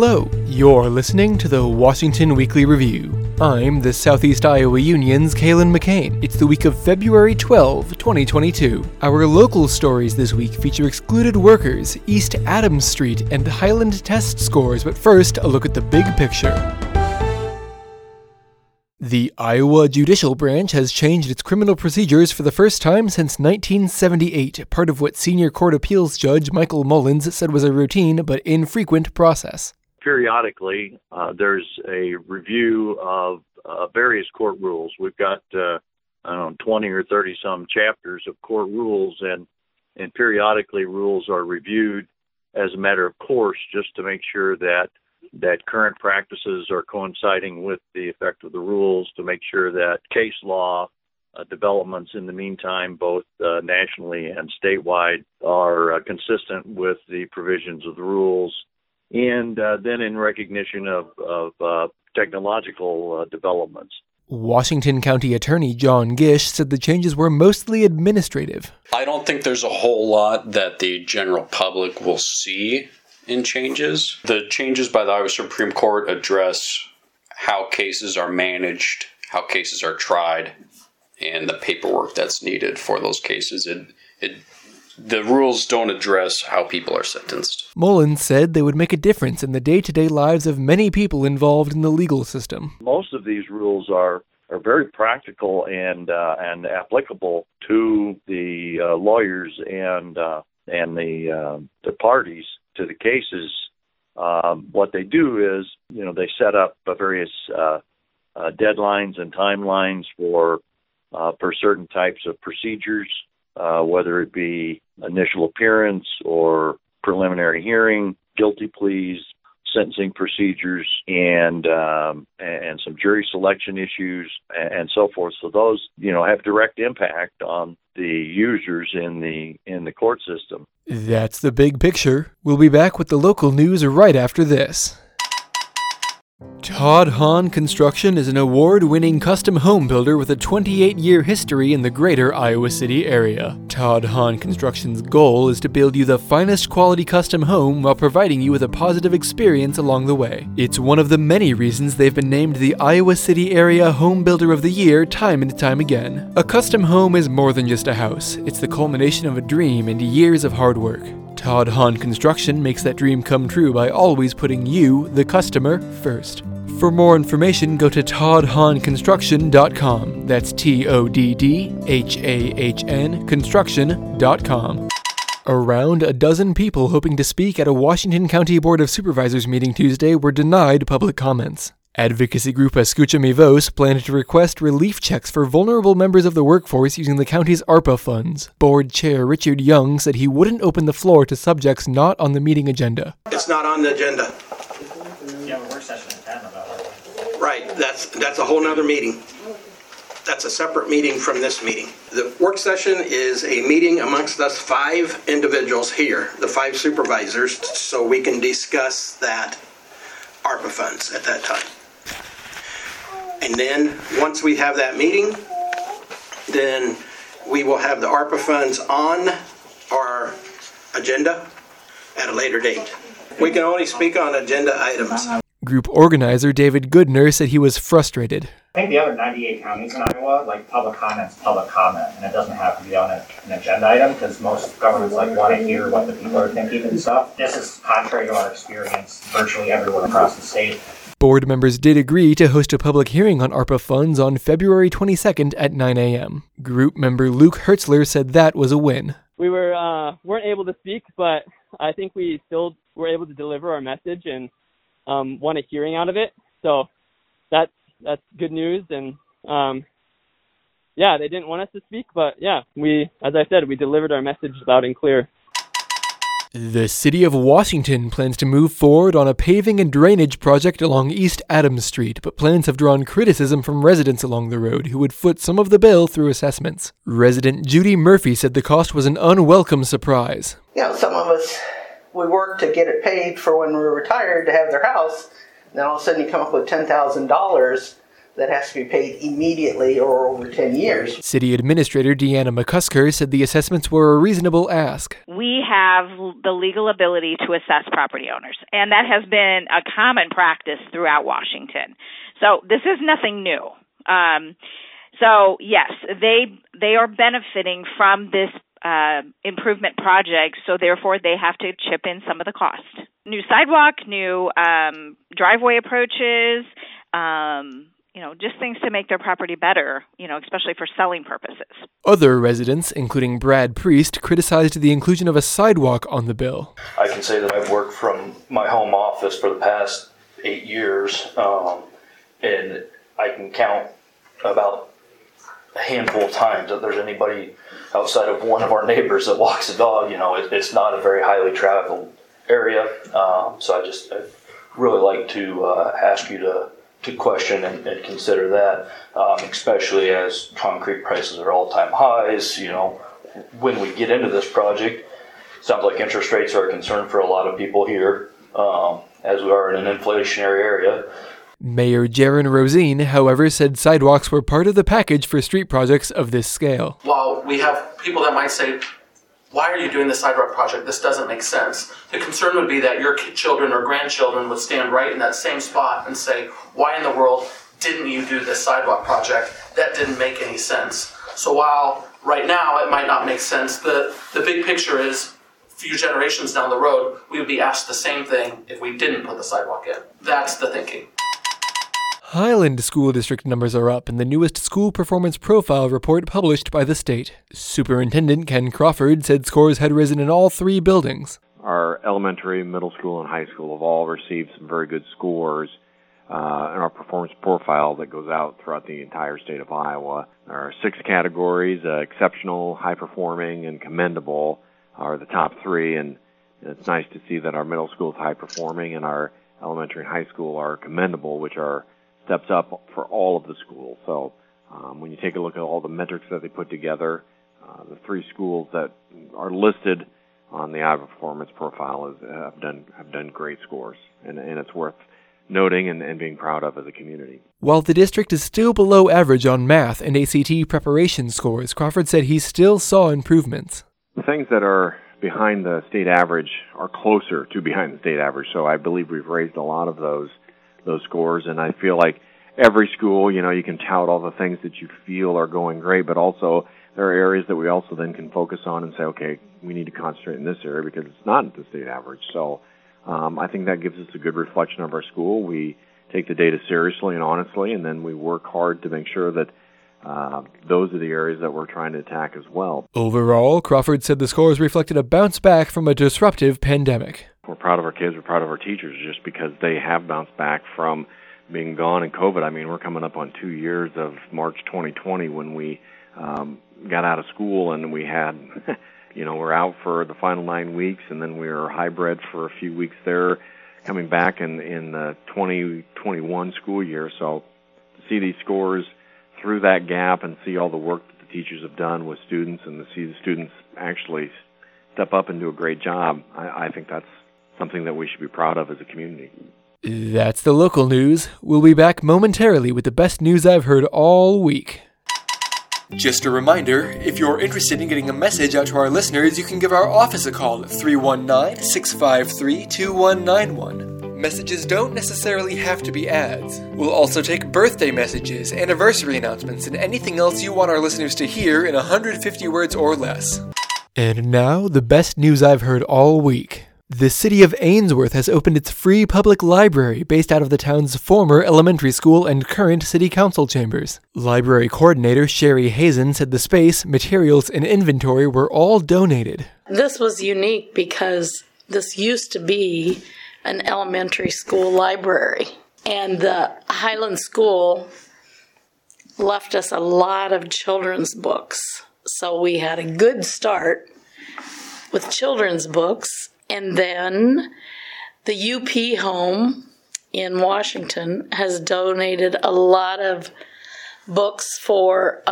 Hello, you're listening to the Washington Weekly Review. I'm the Southeast Iowa Union's Kaylin McCain. It's the week of February 12, 2022. Our local stories this week feature excluded workers, East Adams Street, and Highland test scores, but first, a look at the big picture. The Iowa Judicial Branch has changed its criminal procedures for the first time since 1978, part of what Senior Court Appeals Judge Michael Mullins said was a routine but infrequent process. Periodically, there's a review of various court rules. We've got, 20 or 30-some chapters of court rules, and periodically rules are reviewed as a matter of course just to make sure that current practices are coinciding with the effect of the rules, to make sure that case law developments in the meantime, both nationally and statewide, are consistent with the provisions of the rules. And then in recognition of technological developments. Washington County Attorney John Gish said the changes were mostly administrative. I don't think there's a whole lot that the general public will see in changes. The changes by the Iowa Supreme Court address how cases are managed, how cases are tried, and the paperwork that's needed for those cases. The rules don't address how people are sentenced. Mullins said they would make a difference in the day-to-day lives of many people involved in the legal system. Most of these rules are very practical and applicable to the lawyers and the parties to the cases. What they do is, they set up various deadlines and timelines for certain types of procedures. Whether it be initial appearance or preliminary hearing, guilty pleas, sentencing procedures, and some jury selection issues, and so forth. So those, have direct impact on the users in the court system. That's the big picture. We'll be back with the local news right after this. Todd Hahn Construction is an award-winning custom home builder with a 28-year history in the greater Iowa City area. Todd Hahn Construction's goal is to build you the finest quality custom home while providing you with a positive experience along the way. It's one of the many reasons they've been named the Iowa City Area Home Builder of the Year time and time again. A custom home is more than just a house. It's the culmination of a dream and years of hard work. Todd Hahn Construction makes that dream come true by always putting you, the customer, first. For more information, go to toddhahnconstruction.com. That's TODDHAHN construction.com. Around a dozen people hoping to speak at a Washington County Board of Supervisors meeting Tuesday were denied public comments. Advocacy group Escucha Mi Voz planned to request relief checks for vulnerable members of the workforce using the county's ARPA funds. Board Chair Richard Young said he wouldn't open the floor to subjects not on the meeting agenda. It's not on the agenda. You have a work session at 10 about ARPA. Right, that's a whole nother meeting. That's a separate meeting from this meeting. The work session is a meeting amongst us five individuals here, the five supervisors, so we can discuss that ARPA funds at that time. And then once we have that meeting, then we will have the ARPA funds on our agenda at a later date. We can only speak on agenda items. Group organizer David Goodner said he was frustrated. I think the other 98 counties in Iowa, like public comment, and it doesn't have to be on an agenda item because most governments want to hear what the people are thinking and stuff. This is contrary to our experience virtually everywhere across the state. Board members did agree to host a public hearing on ARPA funds on February 22nd at 9 a.m. Group member Luke Hertzler said that was a win. We weren't able to speak, but I think we still were able to deliver our message and won a hearing out of it. So that's good news. And they didn't want us to speak, but we, as I said, we delivered our message loud and clear. The City of Washington plans to move forward on a paving and drainage project along East Adams Street, but plans have drawn criticism from residents along the road who would foot some of the bill through assessments. Resident Judy Murphy said the cost was an unwelcome surprise. Some of us, we work to get it paid for when we're retired to have their house, and then all of a sudden you come up with $10,000 that has to be paid immediately or over 10 years. City Administrator Deanna McCusker said the assessments were a reasonable ask. We have the legal ability to assess property owners, and that has been a common practice throughout Washington. So this is nothing new. So, yes, they are benefiting from this improvement project, so therefore they have to chip in some of the cost. New sidewalk, new driveway approaches, just things to make their property better, especially for selling purposes. Other residents, including Brad Priest, criticized the inclusion of a sidewalk on the bill. I can say that I've worked from my home office for the past 8 years, and I can count about a handful of times that there's anybody outside of one of our neighbors that walks a dog. It's not a very highly traveled area, so I'd really like to ask you to question and consider that, especially as concrete prices are all-time highs. When we get into this project, sounds like interest rates are a concern for a lot of people here, as we are in an inflationary area. Mayor Jaron Rosine, however, said sidewalks were part of the package for street projects of this scale. While we have people that might say, why are you doing this sidewalk project? This doesn't make sense. The concern would be that your children or grandchildren would stand right in that same spot and say, why in the world didn't you do this sidewalk project? That didn't make any sense. So while right now it might not make sense, the big picture is a few generations down the road, we would be asked the same thing if we didn't put the sidewalk in. That's the thinking. Highland School District numbers are up in the newest school performance profile report published by the state. Superintendent Ken Crawford said scores had risen in all three buildings. Our elementary, middle school, and high school have all received some very good scores in our performance profile that goes out throughout the entire state of Iowa. There are 6 categories: exceptional, high-performing, and commendable are the top 3, and it's nice to see that our middle school is high-performing and our elementary and high school are commendable, which are steps up for all of the schools. So when you take a look at all the metrics that they put together, the 3 schools that are listed on the Iowa Performance Profile have done great scores, and it's worth noting and being proud of as a community. While the district is still below average on math and ACT preparation scores, Crawford said he still saw improvements. The things that are behind the state average are closer to behind the state average, so I believe we've raised a lot of those scores, and I feel like every school, you can tout all the things that you feel are going great, but also there are areas that we also then can focus on and say, okay, we need to concentrate in this area because it's not at the state average. So I think that gives us a good reflection of our school. We take the data seriously and honestly, and then we work hard to make sure that those are the areas that we're trying to attack as well. Overall, Crawford said the scores reflected a bounce back from a disruptive pandemic. We're proud of our kids, we're proud of our teachers, just because they have bounced back from being gone in COVID. I mean, we're coming up on 2 years of March 2020 when we got out of school and we had, we're out for the final 9 weeks and then we were hybrid for a few weeks there, coming back in the 2021 school year. So to see these scores through that gap and see all the work that the teachers have done with students and to see the students actually step up and do a great job, I think that's something that we should be proud of as a community. That's the local news. We'll be back momentarily with the best news I've heard all week. Just a reminder, if you're interested in getting a message out to our listeners, you can give our office a call at 319-653-2191. Messages don't necessarily have to be ads. We'll also take birthday messages, anniversary announcements, and anything else you want our listeners to hear in 150 words or less. And now, the best news I've heard all week. The city of Ainsworth has opened its free public library based out of the town's former elementary school and current city council chambers. Library coordinator Sherry Hazen said the space, materials, and inventory were all donated. This was unique because this used to be an elementary school library, and the Highland School left us a lot of children's books. So we had a good start with children's books. And then the UP home in Washington has donated a lot of books for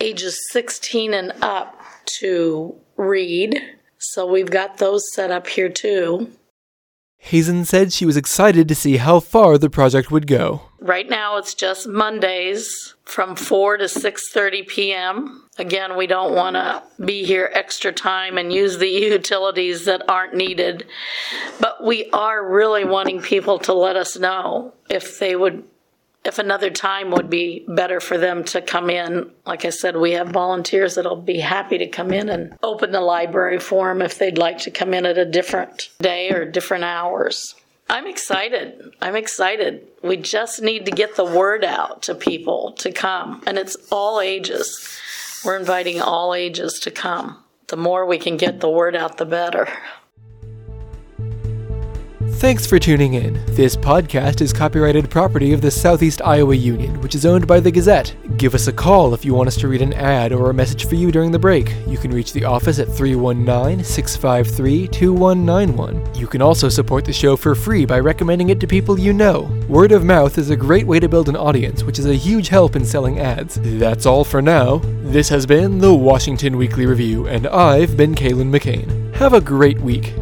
ages 16 and up to read. So we've got those set up here too. Hazen said she was excited to see how far the project would go. Right now, it's just Mondays from 4 to 6:30 p.m. Again, we don't want to be here extra time and use the utilities that aren't needed. But we are really wanting people to let us know if another time would be better for them to come in. Like I said, we have volunteers that'll be happy to come in and open the library for them if they'd like to come in at a different day or different hours. I'm excited. We just need to get the word out to people to come. And it's all ages. We're inviting all ages to come. The more we can get the word out, the better. Thanks for tuning in. This podcast is copyrighted property of the Southeast Iowa Union, which is owned by the Gazette. Give us a call if you want us to read an ad or a message for you during the break. You can reach the office at 319-653-2191. You can also support the show for free by recommending it to people you know. Word of mouth is a great way to build an audience, which is a huge help in selling ads. That's all for now. This has been the Washington Weekly Review, and I've been Kaylin McCain. Have a great week.